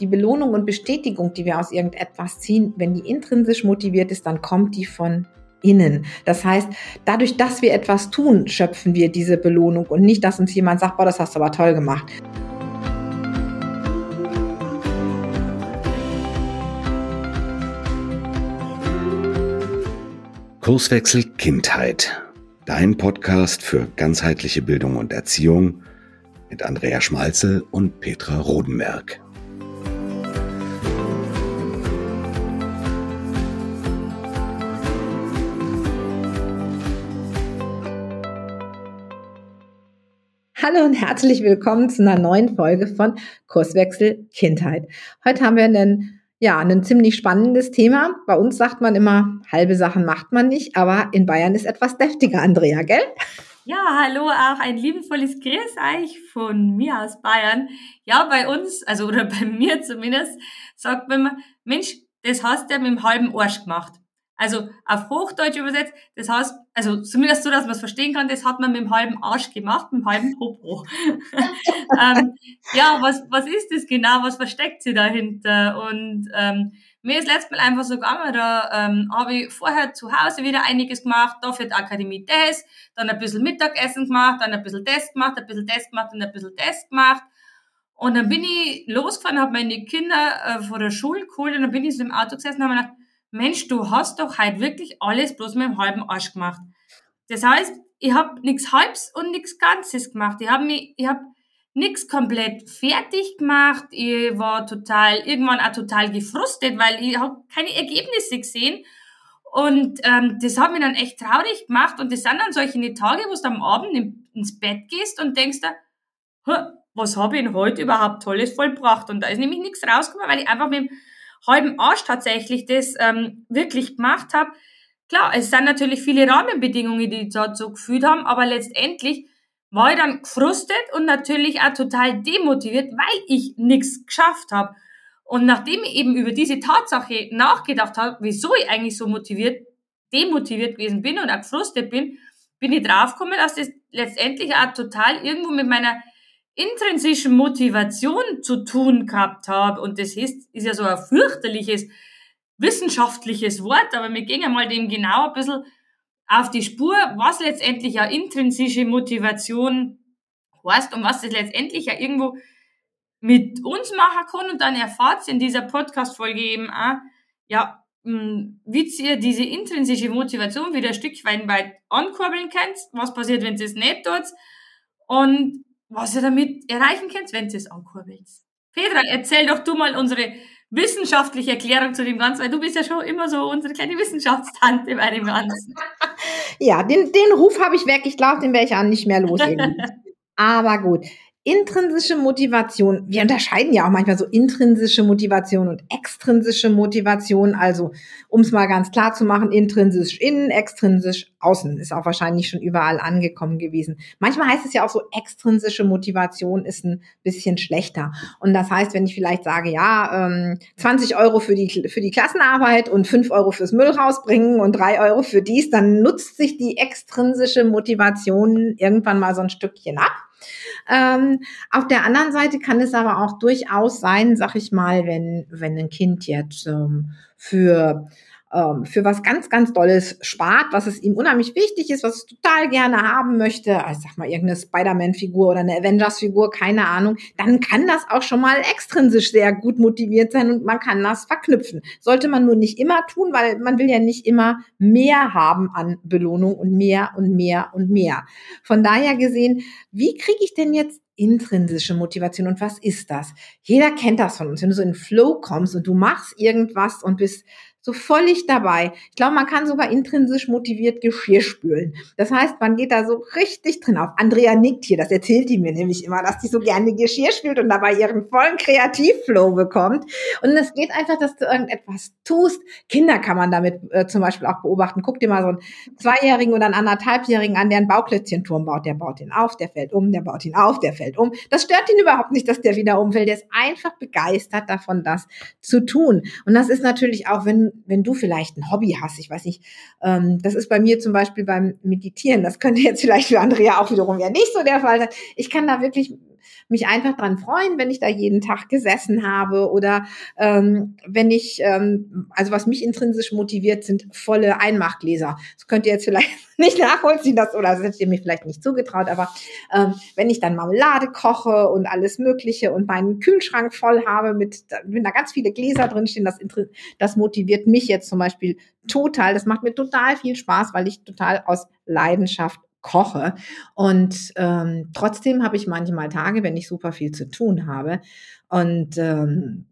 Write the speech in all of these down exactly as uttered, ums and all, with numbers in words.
die Belohnung und Bestätigung, die wir aus irgendetwas ziehen, wenn die intrinsisch motiviert ist, dann kommt die von innen. Das heißt, dadurch, dass wir etwas tun, schöpfen wir diese Belohnung und nicht, dass uns jemand sagt, boah, das hast du aber toll gemacht. Kurswechsel Kindheit, dein Podcast für ganzheitliche Bildung und Erziehung mit Andrea Schmalzel und Petra Rodenberg. Hallo und herzlich willkommen zu einer neuen Folge von Kurswechsel Kindheit. Heute haben wir einen Ja, ein ziemlich spannendes Thema. Bei uns sagt man immer, halbe Sachen macht man nicht, aber in Bayern ist etwas deftiger, Andrea, gell? Ja, hallo, auch ein liebevolles Grüß euch von mir aus Bayern. Ja, bei uns, also oder bei mir zumindest, sagt man immer, Mensch, das hast du ja mit dem halben Arsch gemacht. Also auf Hochdeutsch übersetzt, das heißt, also zumindest so, dass man es verstehen kann, das hat man mit dem halben Arsch gemacht, mit dem halben Popo. ähm, ja, was was ist das genau? Was versteckt sich dahinter? Und ähm, mir ist letztes Mal einfach so gegangen, da ähm, habe ich vorher zu Hause wieder einiges gemacht, da für die Akademie das, dann ein bisschen Mittagessen gemacht, dann ein bisschen das gemacht, ein bisschen das gemacht und ein bisschen das gemacht. Und dann bin ich losgefahren, habe meine Kinder äh, vor der Schule geholt und dann bin ich so im Auto gesessen und habe mir gedacht, Mensch, du hast doch heute wirklich alles bloß mit dem halben Arsch gemacht. Das heißt, ich habe nichts Halbes und nichts Ganzes gemacht. Ich habe mich, ich habe nichts komplett fertig gemacht. Ich war total, irgendwann auch total gefrustet, weil ich habe keine Ergebnisse gesehen. Und ähm, das hat mich dann echt traurig gemacht. Und das sind dann solche Tage, wo du am Abend ins Bett gehst und denkst dir, was habe ich denn heute überhaupt Tolles vollbracht? Und da ist nämlich nichts rausgekommen, weil ich einfach mit dem halben Arsch tatsächlich das ähm, wirklich gemacht habe. Klar, es sind natürlich viele Rahmenbedingungen, die ich dort so gefühlt haben, aber letztendlich war ich dann gefrustet und natürlich auch total demotiviert, weil ich nichts geschafft habe. Und nachdem ich eben über diese Tatsache nachgedacht habe, wieso ich eigentlich so motiviert, demotiviert gewesen bin und auch gefrustet bin, bin ich draufgekommen, dass das letztendlich auch total irgendwo mit meiner intrinsische Motivation zu tun gehabt habe. Und das ist, ist ja so ein fürchterliches, wissenschaftliches Wort, aber wir gehen einmal dem genau ein bisschen auf die Spur, was letztendlich ja intrinsische Motivation heißt und was das letztendlich ja irgendwo mit uns machen kann. Und dann erfahrt ihr in dieser Podcast-Folge eben auch, ja, wie ihr diese intrinsische Motivation wieder ein Stück weit weit ankurbeln könnt, was passiert, wenn ihr es nicht tut und was ihr damit erreichen könnt, wenn ihr es ankurbelt. Petra, erzähl doch du mal unsere wissenschaftliche Erklärung zu dem Ganzen, weil du bist ja schon immer so unsere kleine Wissenschaftstante bei dem Ganzen. Ja, den, den Ruf habe ich weg. Ich glaube, den werde ich auch nicht mehr los. Aber gut. Intrinsische Motivation. Wir unterscheiden ja auch manchmal so intrinsische Motivation und extrinsische Motivation. Also, um es mal ganz klar zu machen, intrinsisch innen, extrinsisch außen. Ist auch wahrscheinlich schon überall angekommen gewesen. Manchmal heißt es ja auch so, extrinsische Motivation ist ein bisschen schlechter. Und das heißt, wenn ich vielleicht sage, ja, ähm, zwanzig Euro für die, für die Klassenarbeit und fünf Euro fürs Müll rausbringen und drei Euro für dies, dann nutzt sich die extrinsische Motivation irgendwann mal so ein Stückchen ab. Ähm, auf der anderen Seite kann es aber auch durchaus sein, sag ich mal, wenn wenn ein Kind jetzt ähm, für ähm, für was ganz ganz Dolles spart, was es ihm unheimlich wichtig ist, was es total gerne haben möchte, ich sag mal irgendeine Spider-Man-Figur oder eine Avengers-Figur, keine Ahnung, dann kann das auch schon mal extrinsisch sehr gut motiviert sein und man kann das verknüpfen. Sollte man nur nicht immer tun, weil man will ja nicht immer mehr haben an Belohnung und mehr und mehr und mehr. Von daher gesehen, wie kriege ich denn jetzt intrinsische Motivation und was ist das? Jeder kennt das von uns, wenn du so in Flow kommst und du machst irgendwas und bist so völlig dabei. Ich glaube, man kann sogar intrinsisch motiviert Geschirr spülen. Das heißt, man geht da so richtig drin auf. Andrea nickt hier, das erzählt die mir nämlich immer, dass die so gerne Geschirr spült und dabei ihren vollen Kreativflow bekommt. Und es geht einfach, dass du irgendetwas tust. Kinder kann man damit äh, zum Beispiel auch beobachten. Guck dir mal so einen Zweijährigen oder einen Anderthalbjährigen an, der einen Bauklötzchenturm baut. Der baut ihn auf, der fällt um, der baut ihn auf, der fällt um. Das stört ihn überhaupt nicht, dass der wieder umfällt. Der ist einfach begeistert davon, das zu tun. Und das ist natürlich auch, wenn wenn du vielleicht ein Hobby hast, ich weiß nicht, ähm, das ist bei mir zum Beispiel beim Meditieren, das könnte jetzt vielleicht für Andrea auch wiederum ja nicht so der Fall sein. Ich kann da wirklich mich einfach dran freuen, wenn ich da jeden Tag gesessen habe oder ähm, wenn ich, ähm, also was mich intrinsisch motiviert, sind volle Einmachgläser. Das könnt ihr jetzt vielleicht nicht nachvollziehen, das, oder das hättet ihr mir vielleicht nicht zugetraut, aber ähm, wenn ich dann Marmelade koche und alles Mögliche und meinen Kühlschrank voll habe, mit, wenn da ganz viele Gläser drinstehen, das, das motiviert mich jetzt zum Beispiel total. Das macht mir total viel Spaß, weil ich total aus Leidenschaft koche. Und ähm, trotzdem habe ich manchmal Tage, wenn ich super viel zu tun habe und ähm,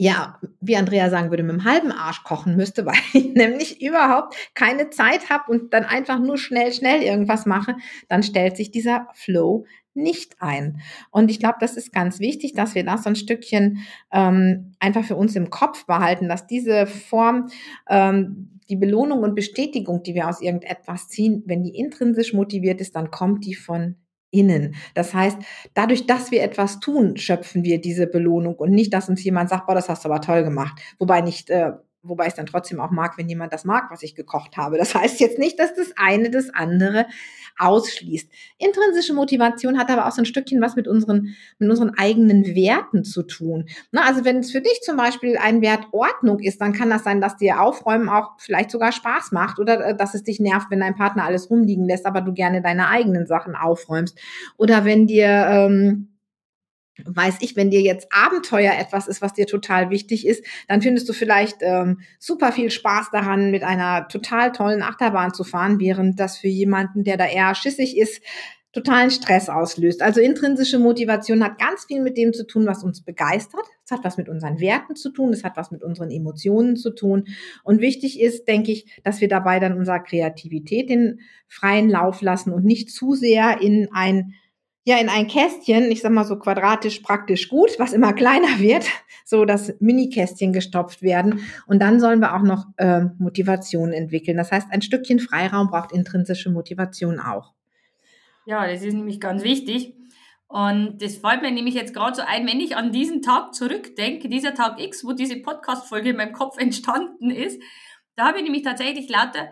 ja, wie Andrea sagen würde, mit dem halben Arsch kochen müsste, weil ich nämlich überhaupt keine Zeit habe und dann einfach nur schnell, schnell irgendwas mache, dann stellt sich dieser Flow nicht ein. Und ich glaube, das ist ganz wichtig, dass wir das so ein Stückchen ähm, einfach für uns im Kopf behalten, dass diese Form, ähm, die Belohnung und Bestätigung, die wir aus irgendetwas ziehen, wenn die intrinsisch motiviert ist, dann kommt die von innen. Das heißt, dadurch, dass wir etwas tun, schöpfen wir diese Belohnung und nicht, dass uns jemand sagt, boah, das hast du aber toll gemacht. Wobei nicht, äh, wobei ich es dann trotzdem auch mag, wenn jemand das mag, was ich gekocht habe. Das heißt jetzt nicht, dass das eine das andere ausschließt. Intrinsische Motivation hat aber auch so ein Stückchen was mit unseren, mit unseren eigenen Werten zu tun. Na, also wenn es für dich zum Beispiel ein Wert Ordnung ist, dann kann das sein, dass dir Aufräumen auch vielleicht sogar Spaß macht oder dass es dich nervt, wenn dein Partner alles rumliegen lässt, aber du gerne deine eigenen Sachen aufräumst. Oder wenn dir... Ähm, weiß ich, wenn dir jetzt Abenteuer etwas ist, was dir total wichtig ist, dann findest du vielleicht ähm, super viel Spaß daran, mit einer total tollen Achterbahn zu fahren, während das für jemanden, der da eher schissig ist, totalen Stress auslöst. Also intrinsische Motivation hat ganz viel mit dem zu tun, was uns begeistert. Es hat was mit unseren Werten zu tun, es hat was mit unseren Emotionen zu tun. Und wichtig ist, denke ich, dass wir dabei dann unserer Kreativität den freien Lauf lassen und nicht zu sehr in ein Ja, in ein Kästchen, ich sag mal so quadratisch praktisch gut, was immer kleiner wird, so dass Mini-Kästchen gestopft werden. Und dann sollen wir auch noch äh, Motivation entwickeln. Das heißt, ein Stückchen Freiraum braucht intrinsische Motivation auch. Ja, das ist nämlich ganz wichtig. Und das fällt mir nämlich jetzt gerade so ein, wenn ich an diesen Tag zurückdenke, dieser Tag X, wo diese Podcast-Folge in meinem Kopf entstanden ist, da habe ich nämlich tatsächlich lauter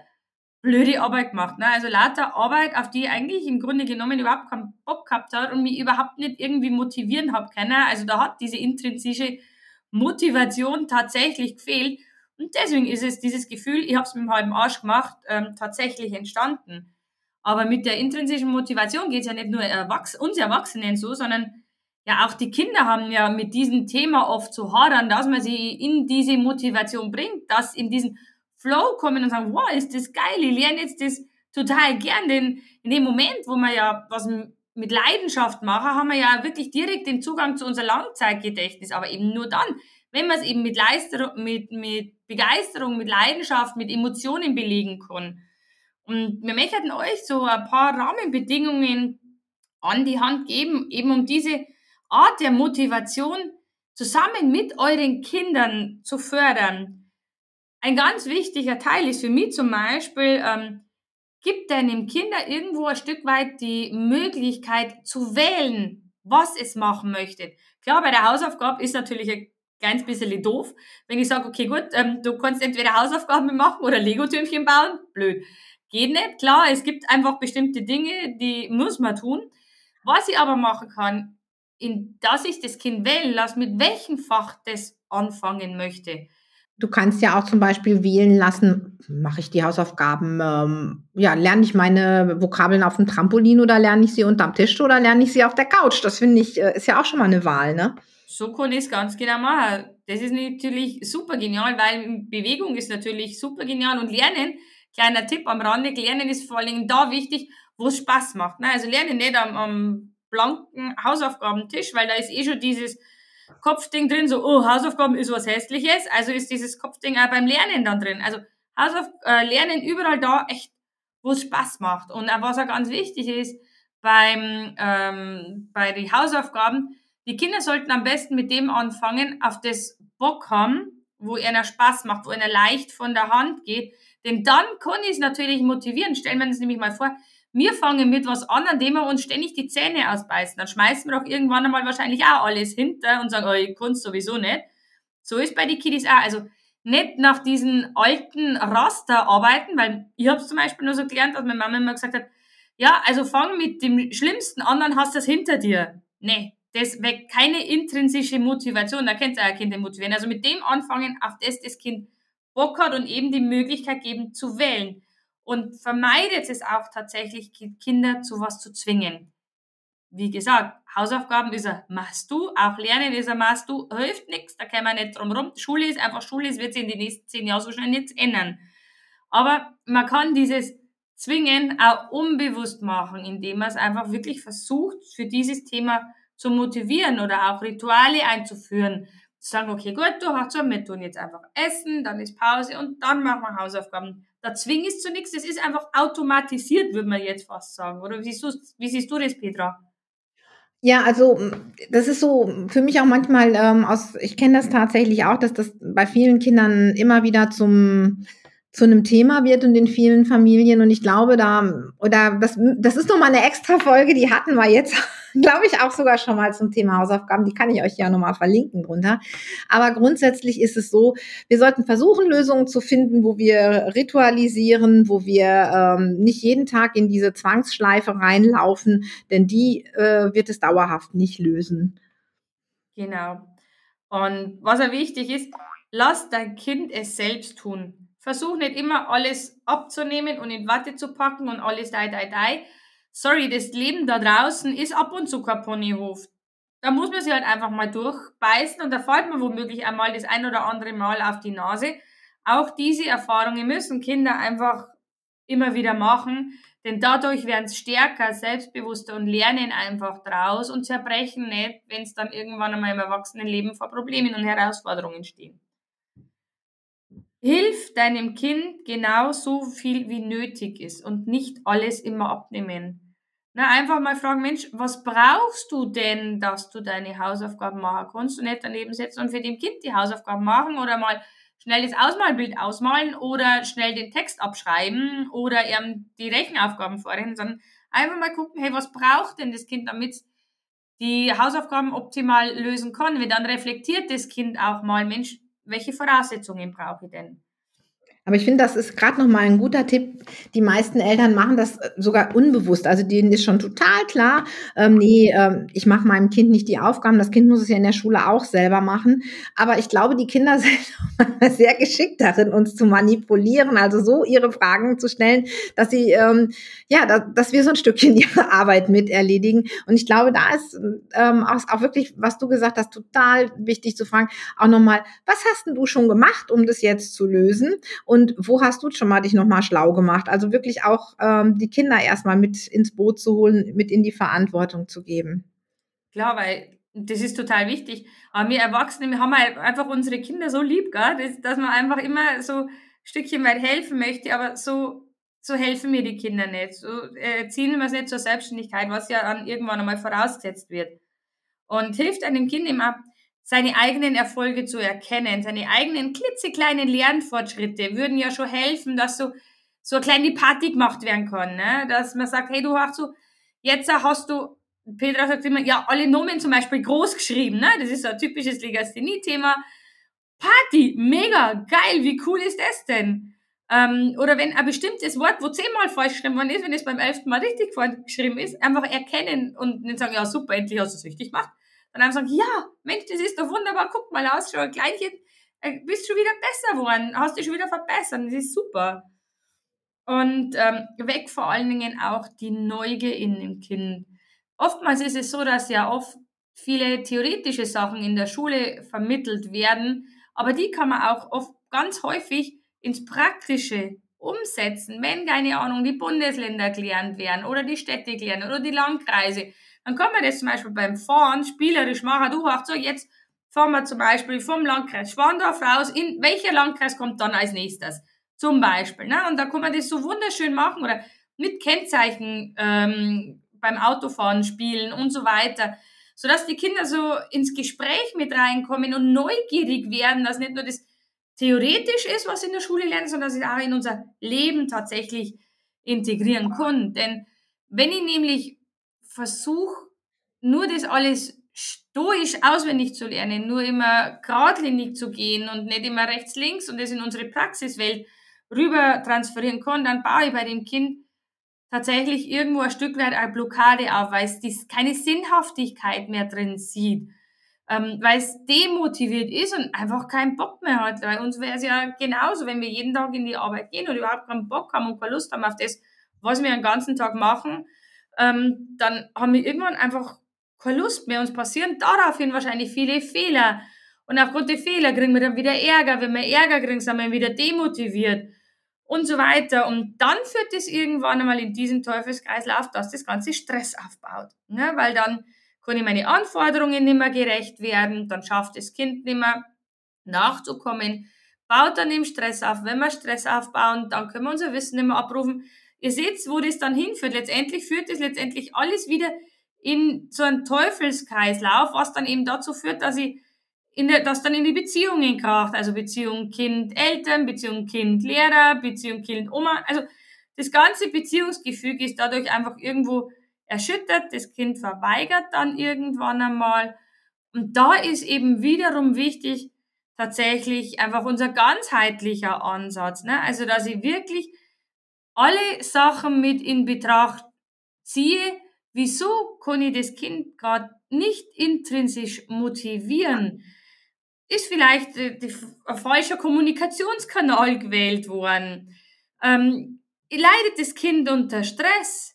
blöde Arbeit gemacht, ne? Also lauter Arbeit, auf die ich eigentlich im Grunde genommen überhaupt keinen Bock gehabt habe und mich überhaupt nicht irgendwie motivieren habe können. Also da hat diese intrinsische Motivation tatsächlich gefehlt und deswegen ist es dieses Gefühl, ich habe es mit dem halben Arsch gemacht, ähm, tatsächlich entstanden. Aber mit der intrinsischen Motivation geht es ja nicht nur Erwachs- uns Erwachsenen so, sondern ja auch die Kinder haben ja mit diesem Thema oft zu hadern, dass man sie in diese Motivation bringt, dass in diesen Flow kommen und sagen, wow, ist das geil, ich lerne jetzt das total gern, denn in dem Moment, wo wir ja was mit Leidenschaft machen, haben wir ja wirklich direkt den Zugang zu unserem Langzeitgedächtnis, aber eben nur dann, wenn wir es eben mit, Leister- mit, mit Begeisterung, mit Leidenschaft, mit Emotionen belegen können. Und wir möchten euch so ein paar Rahmenbedingungen an die Hand geben, eben um diese Art der Motivation zusammen mit euren Kindern zu fördern. Ein ganz wichtiger Teil ist für mich zum Beispiel, ähm, gib deinem Kind irgendwo ein Stück weit die Möglichkeit zu wählen, was es machen möchte. Klar, bei der Hausaufgabe ist natürlich ein ganz bisschen doof, wenn ich sage, okay gut, ähm, du kannst entweder Hausaufgaben machen oder Lego-Türmchen bauen, blöd. Geht nicht, klar, es gibt einfach bestimmte Dinge, die muss man tun. Was ich aber machen kann, in, dass ich das Kind wählen lasse, mit welchem Fach das anfangen möchte. Du kannst ja auch zum Beispiel wählen lassen, mache ich die Hausaufgaben, ähm, ja, lerne ich meine Vokabeln auf dem Trampolin oder lerne ich sie unterm Tisch oder lerne ich sie auf der Couch? Das finde ich, ist ja auch schon mal eine Wahl, ne? So kann ich es ganz genau machen. Das ist natürlich super genial, weil Bewegung ist natürlich super genial und Lernen, kleiner Tipp am Rande, Lernen ist vor allem da wichtig, wo es Spaß macht. Ne? Also Lernen nicht am, am blanken Hausaufgabentisch, weil da ist eh schon dieses Kopfding drin, so, oh, Hausaufgaben ist was Hässliches, also ist dieses Kopfding auch beim Lernen dann drin. Also Hausauf- äh, Lernen überall da echt, wo es Spaß macht. Und auch was auch ganz wichtig ist, beim, ähm, bei den Hausaufgaben, die Kinder sollten am besten mit dem anfangen, auf das Bock haben, wo ihnen Spaß macht, wo ihnen leicht von der Hand geht, denn dann kann ich es natürlich motivieren. Stellen wir uns nämlich mal vor, wir fangen mit was an, an dem wir uns ständig die Zähne ausbeißen. Dann schmeißen wir doch irgendwann einmal wahrscheinlich auch alles hinter und sagen, oh, ich kann's sowieso nicht. So ist bei den Kiddies auch. Also nicht nach diesen alten Raster arbeiten, weil ich habe es zum Beispiel nur so gelernt, dass meine Mama immer gesagt hat, ja, also fang mit dem Schlimmsten an, dann hast du das hinter dir. Nee, das weckt keine intrinsische Motivation. Da könnt ihr auch Kinder motivieren. Also mit dem anfangen, auf das das Kind Bock hat und eben die Möglichkeit geben zu wählen. Und vermeidet es auch tatsächlich, Kinder zu was zu zwingen. Wie gesagt, Hausaufgaben ist ein machst du, auch Lernen ist ein machst du, hilft nichts, da kann man nicht drum rum. Schule ist einfach Schule, es wird sich in den nächsten zehn Jahren so schnell nichts ändern. Aber man kann dieses Zwingen auch unbewusst machen, indem man es einfach wirklich versucht, für dieses Thema zu motivieren oder auch Rituale einzuführen. Zu sagen, okay, gut, du hast schon mit, tun jetzt einfach essen, dann ist Pause und dann machen wir Hausaufgaben. Da zwingen ist zu nichts, das ist einfach automatisiert, würde man jetzt fast sagen. Oder wie siehst du, wie siehst du das, Petra? Ja, also das ist so für mich auch manchmal ähm, aus, ich kenne das tatsächlich auch, dass das bei vielen Kindern immer wieder zum zu einem Thema wird und in vielen Familien. Und ich glaube, da, oder das, das ist nochmal eine extra Folge, die hatten wir jetzt, glaube ich, auch sogar schon mal zum Thema Hausaufgaben. Die kann ich euch ja nochmal verlinken drunter. Aber grundsätzlich ist es so, wir sollten versuchen, Lösungen zu finden, wo wir ritualisieren, wo wir ähm, nicht jeden Tag in diese Zwangsschleife reinlaufen, denn die äh, wird es dauerhaft nicht lösen. Genau. Und was auch wichtig ist, lass dein Kind es selbst tun. Versuch nicht immer alles abzunehmen und in Watte zu packen und alles dei, dei, dei. Sorry, das Leben da draußen ist ab und zu kein Ponyhof. Da muss man sich halt einfach mal durchbeißen und da fällt man womöglich einmal das ein oder andere Mal auf die Nase. Auch diese Erfahrungen müssen Kinder einfach immer wieder machen, denn dadurch werden sie stärker, selbstbewusster und lernen einfach draus und zerbrechen nicht, wenn es dann irgendwann einmal im Erwachsenenleben vor Problemen und Herausforderungen stehen. Hilf deinem Kind genauso viel, wie nötig ist und nicht alles immer abnehmen. Na, einfach mal fragen, Mensch, was brauchst du denn, dass du deine Hausaufgaben machen kannst? Und nicht daneben setzen und für dem Kind die Hausaufgaben machen oder mal schnell das Ausmalbild ausmalen oder schnell den Text abschreiben oder eben die Rechenaufgaben vorhin, sondern einfach mal gucken, hey, was braucht denn das Kind, damit es die Hausaufgaben optimal lösen kann? Weil dann reflektiert das Kind auch mal, Mensch, welche Voraussetzungen brauche ich denn? Aber ich finde, das ist gerade nochmal ein guter Tipp. Die meisten Eltern machen das sogar unbewusst. Also denen ist schon total klar, ähm, nee, ähm, ich mache meinem Kind nicht die Aufgaben. Das Kind muss es ja in der Schule auch selber machen. Aber ich glaube, die Kinder sind sehr geschickt darin, uns zu manipulieren. Also so ihre Fragen zu stellen, dass sie, ähm, ja, da, dass wir so ein Stückchen ihre Arbeit mit erledigen. Und ich glaube, da ist ähm, auch, auch wirklich, was du gesagt hast, total wichtig zu fragen. Auch nochmal, was hast denn du schon gemacht, um das jetzt zu lösen? Und Und wo hast du schon mal dich nochmal schlau gemacht? Also wirklich auch ähm, die Kinder erstmal mit ins Boot zu holen, mit in die Verantwortung zu geben. Klar, weil das ist total wichtig. Aber wir Erwachsene, wir haben halt einfach unsere Kinder so lieb, gell? Das, dass man einfach immer so ein Stückchen weit helfen möchte, aber so, so helfen mir die Kinder nicht. So erziehen wir es nicht zur Selbstständigkeit, was ja dann irgendwann einmal vorausgesetzt wird. Und hilft einem Kind immer, seine eigenen Erfolge zu erkennen, seine eigenen klitzekleinen Lernfortschritte würden ja schon helfen, dass so, so eine kleine Party gemacht werden kann, ne? Dass man sagt, hey, du hast so, jetzt hast du, Petra sagt immer, ja, alle Nomen zum Beispiel groß geschrieben, ne? Das ist so ein typisches Legasthenie-Thema. Party, mega, geil, wie cool ist das denn? Ähm, oder wenn ein bestimmtes Wort, wo zehnmal falsch geschrieben worden ist, wenn es beim elften Mal richtig geschrieben ist, einfach erkennen und nicht sagen, ja, super, endlich hast du es richtig gemacht. Und dann sagen, ja, Mensch, das ist doch wunderbar, guck mal aus, schon ein Kleinchen, bist schon wieder besser geworden, hast dich schon wieder verbessert, das ist super. Und ähm, weg vor allen Dingen auch die Neugier in dem Kind. Oftmals ist es so, dass ja oft viele theoretische Sachen in der Schule vermittelt werden, aber die kann man auch oft ganz häufig ins Praktische umsetzen, wenn, keine Ahnung, die Bundesländer gelernt werden oder die Städte gelernt oder die Landkreise. Dann kann man das zum Beispiel beim Fahren spielerisch machen. Du hast so, jetzt fahren wir zum Beispiel vom Landkreis Schwandorf raus. In welcher Landkreis kommt dann als nächstes? Zum Beispiel. Ne? Und da kann man das so wunderschön machen oder mit Kennzeichen ähm, beim Autofahren spielen und so weiter. Sodass die Kinder so ins Gespräch mit reinkommen und neugierig werden, dass nicht nur das theoretisch ist, was sie in der Schule lernen, sondern dass sie auch in unser Leben tatsächlich integrieren können. Denn wenn ich nämlich versuch, nur das alles stoisch auswendig zu lernen, nur immer geradlinig zu gehen und nicht immer rechts, links und das in unsere Praxiswelt rüber transferieren kann, dann baue ich bei dem Kind tatsächlich irgendwo ein Stück weit eine Blockade auf, weil es die, keine Sinnhaftigkeit mehr drin sieht, ähm, weil es demotiviert ist und einfach keinen Bock mehr hat. Bei uns wäre es ja genauso, wenn wir jeden Tag in die Arbeit gehen und überhaupt keinen Bock haben und keine Lust haben auf das, was wir den ganzen Tag machen, ähm, dann haben wir irgendwann einfach keine Lust mehr. Uns passieren daraufhin wahrscheinlich viele Fehler. Und aufgrund der Fehler kriegen wir dann wieder Ärger. Wenn wir Ärger kriegen, sind wir wieder demotiviert und so weiter. Und dann führt es irgendwann einmal in diesen Teufelskreislauf, dass das ganze Stress aufbaut. Ne? Weil dann kann ich meine Anforderungen nicht mehr gerecht werden, dann schafft das Kind nicht mehr nachzukommen, baut dann eben Stress auf. Wenn wir Stress aufbauen, dann können wir unser Wissen nicht mehr abrufen. Ihr seht, wo das dann hinführt. Letztendlich führt das letztendlich alles wieder in so einen Teufelskreislauf, was dann eben dazu führt, dass ich in der, dass dann in die Beziehungen kracht, also Beziehung Kind-Eltern, Beziehung Kind-Lehrer, Beziehung Kind-Oma, also das ganze Beziehungsgefüge ist dadurch einfach irgendwo erschüttert, das Kind verweigert dann irgendwann einmal und da ist eben wiederum wichtig tatsächlich einfach unser ganzheitlicher Ansatz, ne? Also dass ich wirklich alle Sachen mit in Betracht ziehe, wieso kann ich das Kind gerade nicht intrinsisch motivieren, ist vielleicht die, die, ein falscher Kommunikationskanal gewählt worden, ähm, leidet das Kind unter Stress,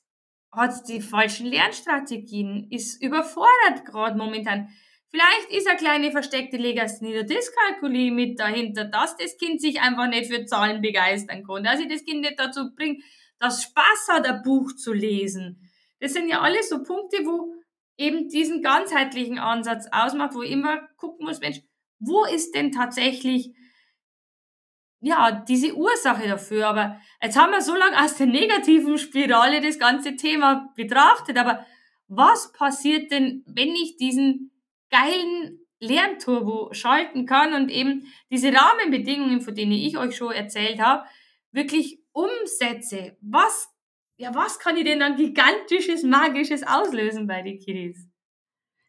hat die falschen Lernstrategien, ist überfordert gerade momentan, vielleicht ist eine kleine versteckte Legasthenie oder Dyskalkulie mit dahinter, dass das Kind sich einfach nicht für Zahlen begeistern kann, dass ich das Kind nicht dazu bringe, dass Spaß hat, ein Buch zu lesen. Das sind ja alles so Punkte, wo eben diesen ganzheitlichen Ansatz ausmacht, wo ich immer gucken muss, Mensch, wo ist denn tatsächlich ja diese Ursache dafür? Aber jetzt haben wir so lange aus der negativen Spirale das ganze Thema betrachtet, aber was passiert denn, wenn ich diesen geilen Lernturbo schalten kann und eben diese Rahmenbedingungen, von denen ich euch schon erzählt habe, wirklich umsetze? Was Ja, was kann ich denn dann gigantisches, magisches auslösen bei den Kiddies?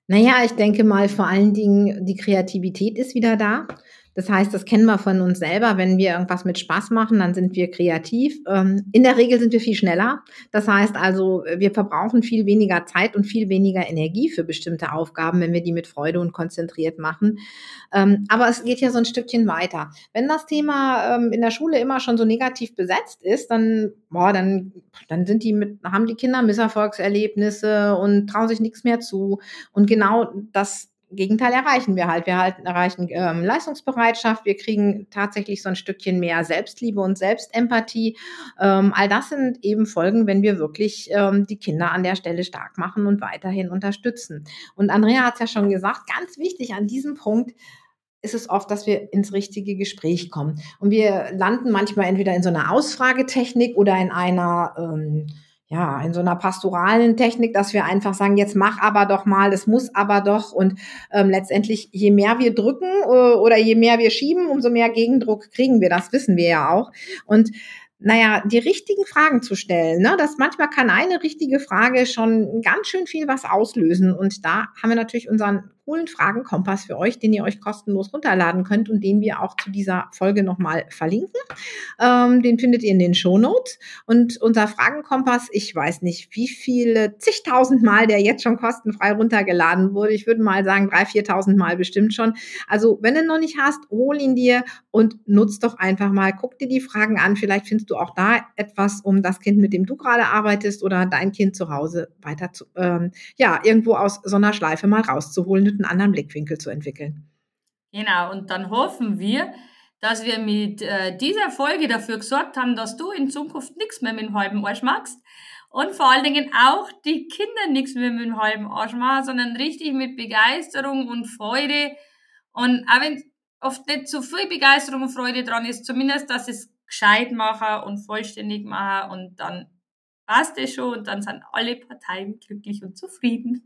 Naja, ich denke mal, vor allen Dingen, die Kreativität ist wieder da. Das heißt, das kennen wir von uns selber. Wenn wir irgendwas mit Spaß machen, dann sind wir kreativ. In der Regel sind wir viel schneller. Das heißt also, wir verbrauchen viel weniger Zeit und viel weniger Energie für bestimmte Aufgaben, wenn wir die mit Freude und konzentriert machen. Aber es geht ja so ein Stückchen weiter. Wenn das Thema in der Schule immer schon so negativ besetzt ist, dann, boah, dann, dann sind die mit, haben die Kinder Misserfolgserlebnisse und trauen sich nichts mehr zu. Und genau das Gegenteil erreichen wir halt. Wir halt erreichen ähm, Leistungsbereitschaft, wir kriegen tatsächlich so ein Stückchen mehr Selbstliebe und Selbstempathie. Ähm, all das sind eben Folgen, wenn wir wirklich ähm, die Kinder an der Stelle stark machen und weiterhin unterstützen. Und Andrea hat es ja schon gesagt, ganz wichtig an diesem Punkt ist es oft, dass wir ins richtige Gespräch kommen. Und wir landen manchmal entweder in so einer Ausfragetechnik oder in einer ähm, ja, in so einer pastoralen Technik, dass wir einfach sagen, jetzt mach aber doch mal, das muss aber doch. Und ähm, letztendlich, je mehr wir drücken äh, oder je mehr wir schieben, umso mehr Gegendruck kriegen wir. Das wissen wir ja auch. Und naja, die richtigen Fragen zu stellen, ne? Das manchmal kann eine richtige Frage schon ganz schön viel was auslösen. Und da haben wir natürlich unseren coolen Fragenkompass für euch, den ihr euch kostenlos runterladen könnt und den wir auch zu dieser Folge nochmal verlinken. Ähm, den findet ihr in den Shownotes. Und unser Fragenkompass, ich weiß nicht, wie viele zigtausend Mal der jetzt schon kostenfrei runtergeladen wurde. Ich würde mal sagen, dreitausend, viertausend Mal bestimmt schon. Also wenn du ihn noch nicht hast, hol ihn dir und nutz doch einfach mal. Guck dir die Fragen an. Vielleicht findest du auch da etwas, um das Kind, mit dem du gerade arbeitest oder dein Kind zu Hause weiter zu, ähm, ja, irgendwo aus so einer Schleife mal rauszuholen, einen anderen Blickwinkel zu entwickeln. Genau, und dann hoffen wir, dass wir mit äh, dieser Folge dafür gesorgt haben, dass du in Zukunft nichts mehr mit dem halben Arsch machst und vor allen Dingen auch die Kinder nichts mehr mit dem halben Arsch machen, sondern richtig mit Begeisterung und Freude, und auch wenn oft nicht so viel Begeisterung und Freude dran ist, zumindest, dass es gescheit machen und vollständig machen, und dann passt es schon und dann sind alle Parteien glücklich und zufrieden.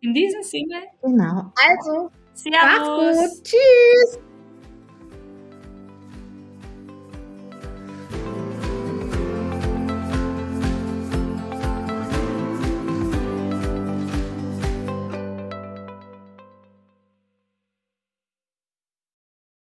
In diesem Sinne. Genau. Also, Servus. Macht's gut. Tschüss.